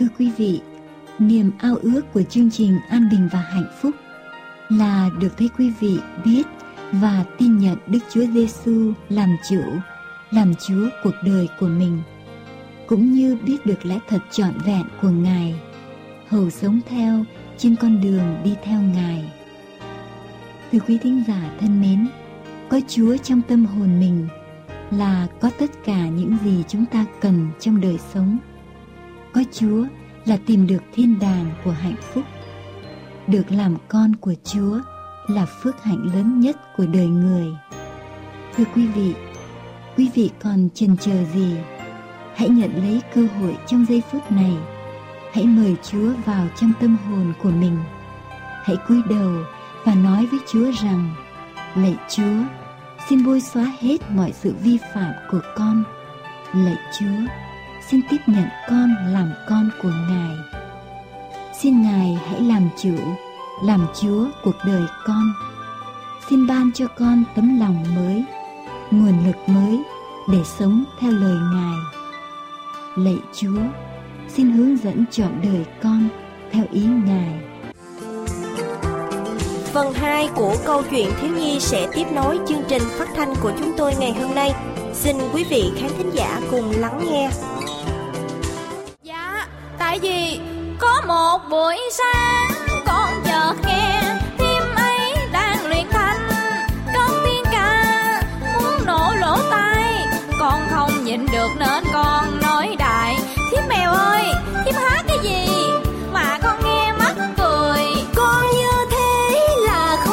Thưa quý vị, niềm ao ước của chương trình An Bình và Hạnh Phúc là được thấy quý vị biết và tin nhận Đức Chúa Giêsu làm chủ, làm Chúa cuộc đời của mình, cũng như biết được lẽ thật trọn vẹn của Ngài, hầu sống theo trên con đường đi theo Ngài. Thưa quý thính giả thân mến, có Chúa trong tâm hồn mình là có tất cả những gì chúng ta cần trong đời sống. Có Chúa là tìm được thiên đàng của hạnh phúc. Được làm con của Chúa là phước hạnh lớn nhất của đời người. Thưa quý vị còn chần chờ gì? Hãy nhận lấy cơ hội trong giây phút này. Hãy mời Chúa vào trong tâm hồn của mình. Hãy cúi đầu và nói với Chúa rằng: lạy Chúa, xin bôi xóa hết mọi sự vi phạm của con. Lạy Chúa, xin tiếp nhận con làm con của Ngài. Xin Ngài hãy làm chủ, làm Chúa cuộc đời con. Xin ban cho con tấm lòng mới, nguồn lực mới để sống theo lời Ngài. Lạy Chúa, xin hướng dẫn trọn đời con theo ý Ngài. Phần 2 của câu chuyện thiếu nhi sẽ tiếp nối chương trình phát thanh của chúng tôi ngày hôm nay. Xin quý vị khán thính giả cùng lắng nghe. Dạ, tại vì có một buổi sáng con chợt nghe tim ấy đang luyện thanh cất tiếng ca muốn nổ lỗ tai, con không nhịn được nên con nói đại: thím mèo ơi, thím hát cái gì mà con nghe mắc cười. Con như thế là không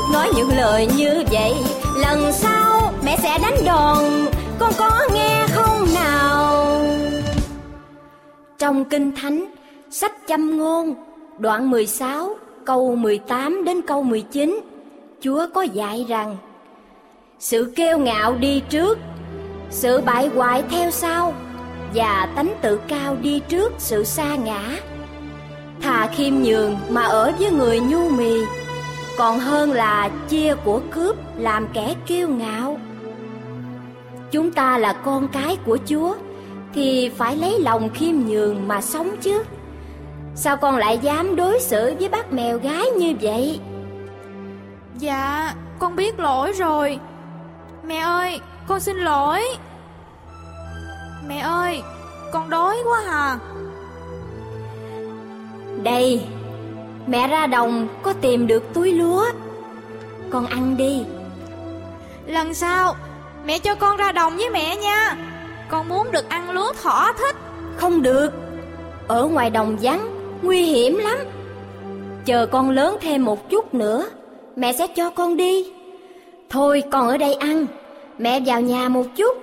được nói những lời như vậy. Lần sau mẹ sẽ đánh đòn, con có nghe không nào? Trong Kinh Thánh, sách Châm Ngôn, đoạn 16, câu 18 đến câu 19, Chúa có dạy rằng: sự kiêu ngạo đi trước, sự bại hoại theo sau, và tánh tự cao đi trước sự sa ngã. Thà khiêm nhường mà ở với người nhu mì, còn hơn là chia của cướp làm kẻ kiêu ngạo. Chúng ta là con cái của Chúa thì phải lấy lòng khiêm nhường mà sống chứ. Sao con lại dám đối xử với bác mèo gái như vậy? Dạ, con biết lỗi rồi. Mẹ ơi, con xin lỗi. Mẹ ơi, con đói quá hà. Đây, mẹ ra đồng có tìm được túi lúa, con ăn đi. Lần sau mẹ cho con ra đồng với mẹ nha. Con muốn được ăn lúa thỏ thích. Không được, ở ngoài đồng vắng, nguy hiểm lắm. Chờ con lớn thêm một chút nữa, mẹ sẽ cho con đi. Thôi con ở đây ăn, mẹ vào nhà một chút.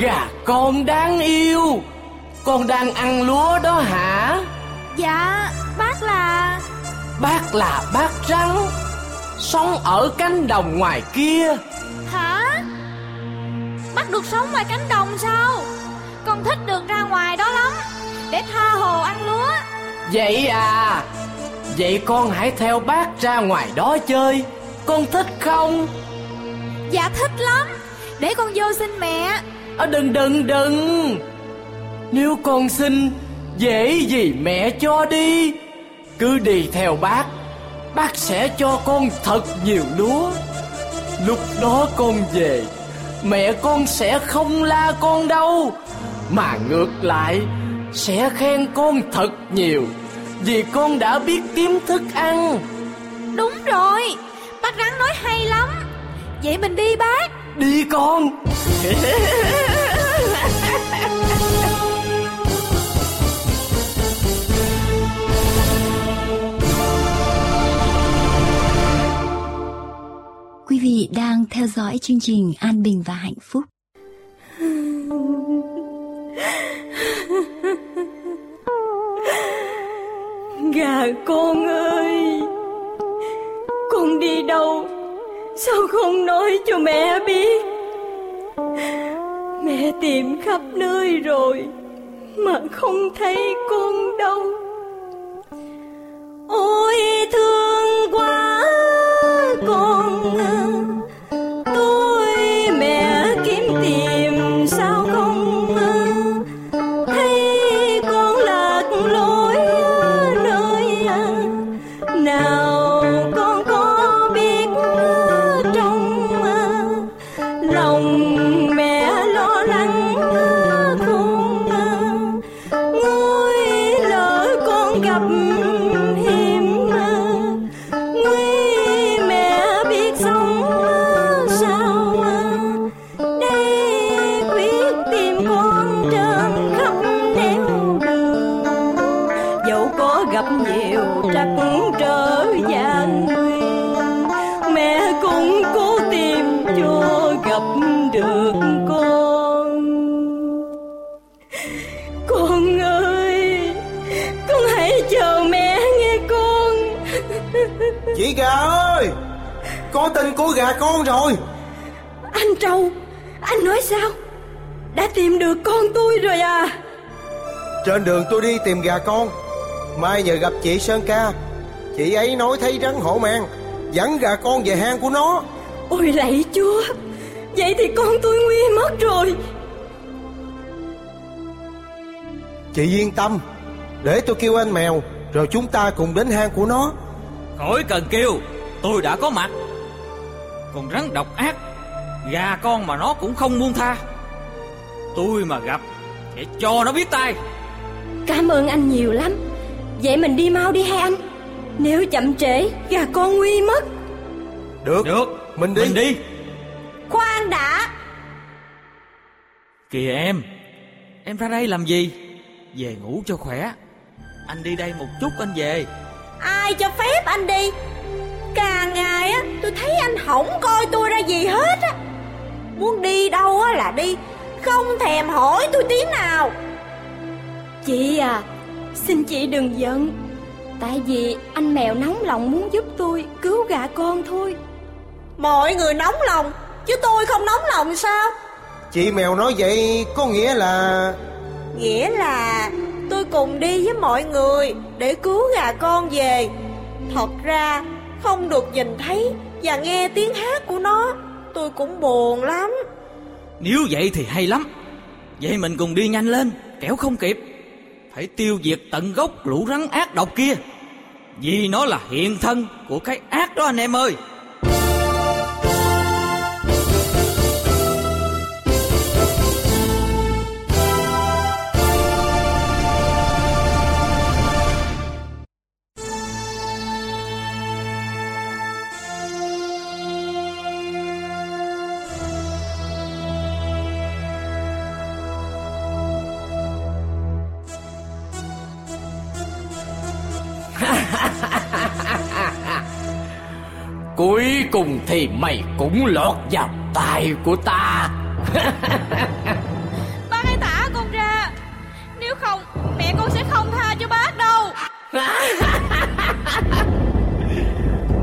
Gà con đáng yêu, con đang ăn lúa đó hả? Dạ, bác là... Bác là bác rắn, sống ở cánh đồng ngoài kia. Hả? Bác được sống ngoài cánh đồng sao? Con thích được ra ngoài đó lắm, để tha hồ ăn lúa. Vậy à, vậy con hãy theo bác ra ngoài đó chơi, con thích không? Dạ thích lắm, để con vô xin mẹ. Đừng. Nếu con xin, dễ gì mẹ cho đi. Cứ đi theo bác sẽ cho con thật nhiều lúa. Lúc đó con về, mẹ con sẽ không la con đâu, mà ngược lại sẽ khen con thật nhiều, vì con đã biết kiếm thức ăn. Đúng rồi, bác rắn nói hay lắm. Vậy mình đi bác. Đi con. Quý vị đang theo dõi chương trình An Bình và Hạnh Phúc. Gà con ơi, con đi đâu sao không nói cho mẹ biết? Mẹ tìm khắp nơi rồi mà không thấy con đâu. Ôi thương quá con, tôi mẹ kiếm tìm sao không thấy con lạc lối nơi nào. Chị gà ơi, có tin của gà con rồi. Anh Trâu, anh nói sao? Đã tìm được con tôi rồi à? Trên đường tôi đi tìm gà con, mai nhờ gặp chị Sơn Ca. Chị ấy nói thấy rắn hổ mang, dẫn gà con về hang của nó. Ôi lạy Chúa, vậy thì con tôi nguy mất rồi. Chị yên tâm, để tôi kêu anh mèo, rồi chúng ta cùng đến hang của nó. Khỏi cần kêu, tôi đã có mặt. Còn rắn độc ác, gà con mà nó cũng không buông tha. Tôi mà gặp để cho nó biết tay. Cảm ơn anh nhiều lắm. Vậy mình đi mau đi hay anh? Nếu chậm trễ, gà con nguy mất. Được, mình đi. Khoan đã. Kìa em ra đây làm gì? Về ngủ cho khỏe. Anh đi đây một chút anh về. Ai cho phép anh đi? Càng ngày á tôi thấy anh không coi tôi ra gì hết á. Muốn đi đâu á là đi, không thèm hỏi tôi tiếng nào. Chị à, xin chị đừng giận. Tại vì anh mèo nóng lòng muốn giúp tôi cứu gà con thôi. Mọi người nóng lòng, chứ tôi không nóng lòng sao? Chị mèo nói vậy có nghĩa là... Nghĩa là tôi cùng đi với mọi người để cứu gà con về. Thật ra không được nhìn thấy và nghe tiếng hát của nó, tôi cũng buồn lắm. Nếu vậy thì hay lắm. Vậy mình cùng đi nhanh lên, kẻo không kịp. Phải tiêu diệt tận gốc lũ rắn ác độc kia, vì nó là hiện thân của cái ác đó anh em ơi. Cuối cùng thì mày cũng lọt vào tay của ta. Bác hãy thả con ra, nếu không mẹ con sẽ không tha cho bác đâu.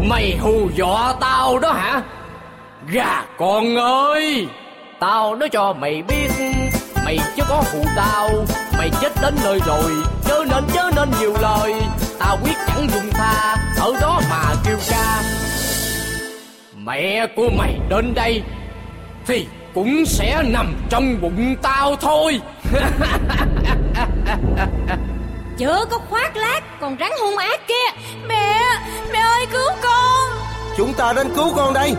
Mày hù dọa tao đó hả? Gà con ơi, tao nói cho mày biết, mày chứ có hù tao, mày chết đến nơi rồi. Chớ nên nhiều lời, tao quyết chẳng dung tha, ở đó mà kêu ca. Mẹ của mày đến đây thì cũng sẽ nằm trong bụng tao thôi. Chớ có khoác lác còn rắn hung ác kia. Mẹ ơi cứu con. Chúng ta đến cứu con đây.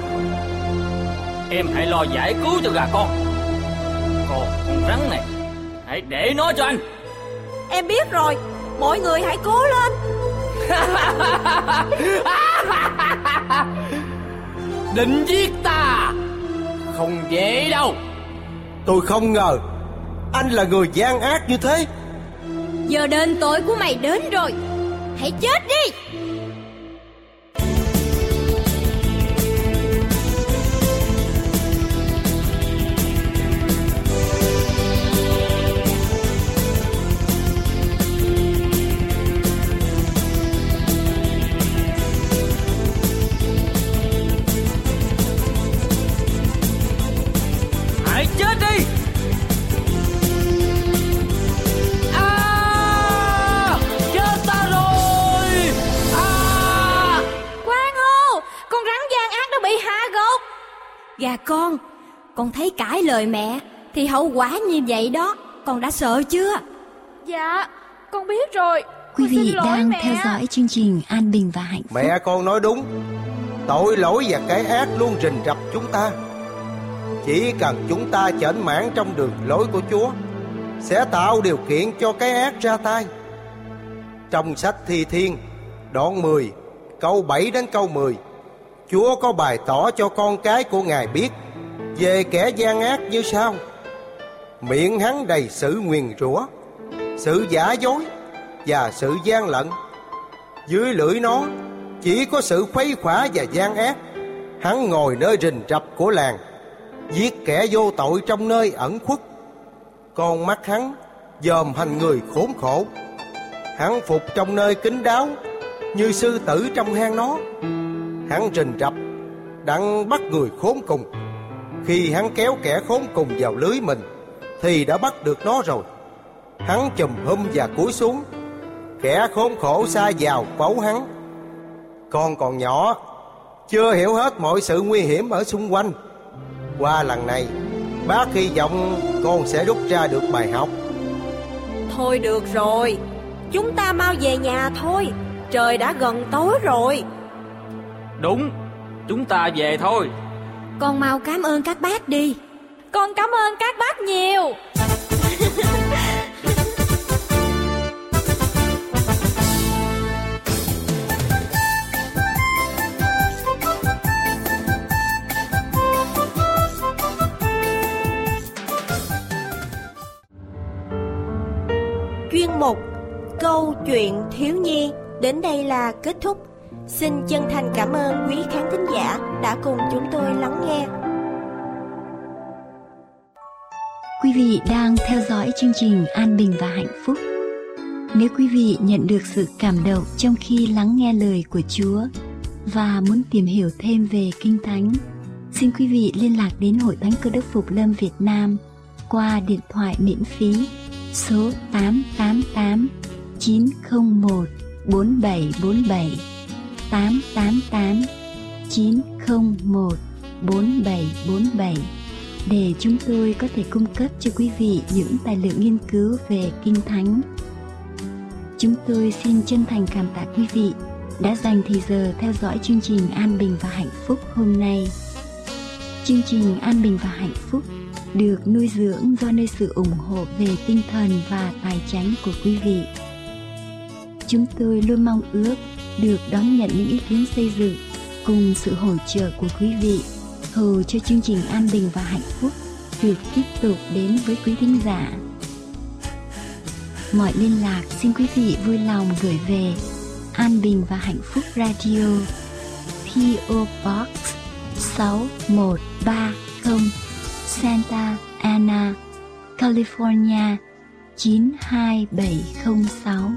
Em hãy lo giải cứu cho gà con. Còn con rắn này hãy để nó cho anh. Em biết rồi, mọi người hãy cố lên. Định giết ta không dễ đâu. Tôi không ngờ anh là người gian ác như thế. Giờ đền tội của mày đến rồi, hãy chết đi. Gà con thấy cãi lời mẹ thì hậu quả như vậy đó, con đã sợ chưa? Dạ, con biết rồi. Quý vị đang theo dõi chương trình An Bình và Hạnh Phúc. Mẹ con nói đúng, tội lỗi và cái ác luôn rình rập chúng ta. Chỉ cần chúng ta chểnh mảng trong đường lối của Chúa, sẽ tạo điều kiện cho cái ác ra tay. Trong sách Thi Thiên, đoạn 10, câu 7 đến câu 10, Chúa có bày tỏ cho con cái của Ngài biết về kẻ gian ác như sau: miệng hắn đầy sự nguyền rủa, sự giả dối và sự gian lận. Dưới lưỡi nó chỉ có sự khuấy khỏa và gian ác. Hắn ngồi nơi rình rập của làng, giết kẻ vô tội trong nơi ẩn khuất. Con mắt hắn dòm hành người khốn khổ. Hắn phục trong nơi kín đáo, như sư tử trong hang nó. Hắn rình rập đặng bắt người khốn cùng. Khi hắn kéo kẻ khốn cùng vào lưới mình thì đã bắt được nó rồi. Hắn chùm hum và cúi xuống, kẻ khốn khổ sa vào bấu hắn. Con còn nhỏ, chưa hiểu hết mọi sự nguy hiểm ở xung quanh. Qua lần này, bác hy vọng con sẽ rút ra được bài học. Thôi được rồi, chúng ta mau về nhà thôi, trời đã gần tối rồi. Đúng, chúng ta về thôi. Con mau cảm ơn các bác đi. Con cảm ơn các bác nhiều. chuyên mục Câu chuyện thiếu nhi đến đây là kết thúc. Xin chân thành cảm ơn quý khán thính giả đã cùng chúng tôi lắng nghe. Quý vị đang theo dõi chương trình An Bình và Hạnh Phúc. Nếu quý vị nhận được sự cảm động trong khi lắng nghe lời của Chúa và muốn tìm hiểu thêm về Kinh Thánh, xin quý vị liên lạc đến Hội Thánh Cơ Đốc Phục Lâm Việt Nam qua điện thoại miễn phí số 888-901-4747, 888-901-4747 để chúng tôi có thể cung cấp cho quý vị những tài liệu nghiên cứu về Kinh Thánh. Chúng tôi xin chân thành cảm tạ quý vị đã dành thời giờ theo dõi chương trình An Bình và Hạnh Phúc hôm nay. Chương trình An Bình và Hạnh Phúc được nuôi dưỡng do nơi sự ủng hộ về tinh thần và tài chánh của quý vị. Chúng tôi luôn mong ước được đón nhận những ý kiến xây dựng cùng sự hỗ trợ của quý vị, hầu cho chương trình An Bình và Hạnh Phúc được tiếp tục đến với quý thính giả. Mọi liên lạc xin quý vị vui lòng gửi về An Bình và Hạnh Phúc Radio, PO Box 6130, Santa Ana, California 92706.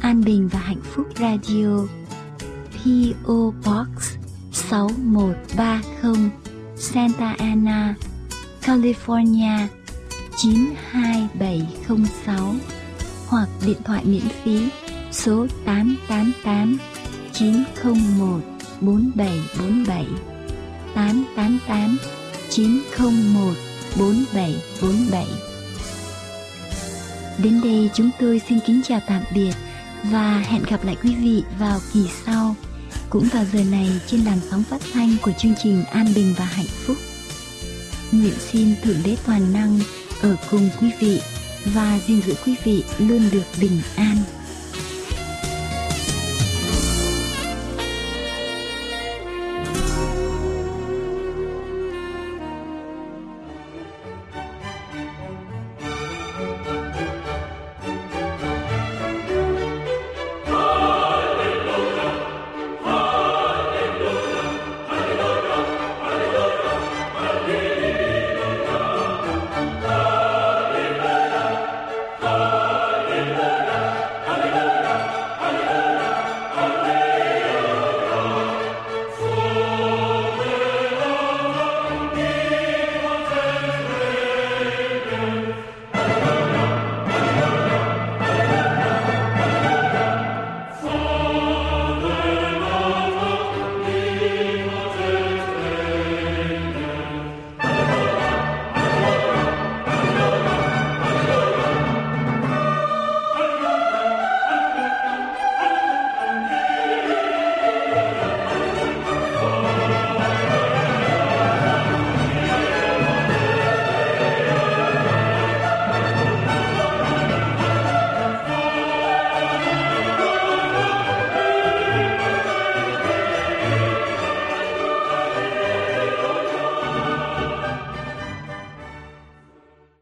An Bình và Hạnh Phúc Radio, PO Box 6130, Santa Ana, California 92706, hoặc điện thoại miễn phí số 888-901-4747, 888-901-4747. Đến đây chúng tôi xin kính chào tạm biệt và hẹn gặp lại quý vị vào kỳ sau, cũng vào giờ này trên làn sóng phát thanh của chương trình An Bình và Hạnh Phúc. Nguyện xin Thượng Đế Toàn Năng ở cùng quý vị và gìn giữ quý vị luôn được bình an.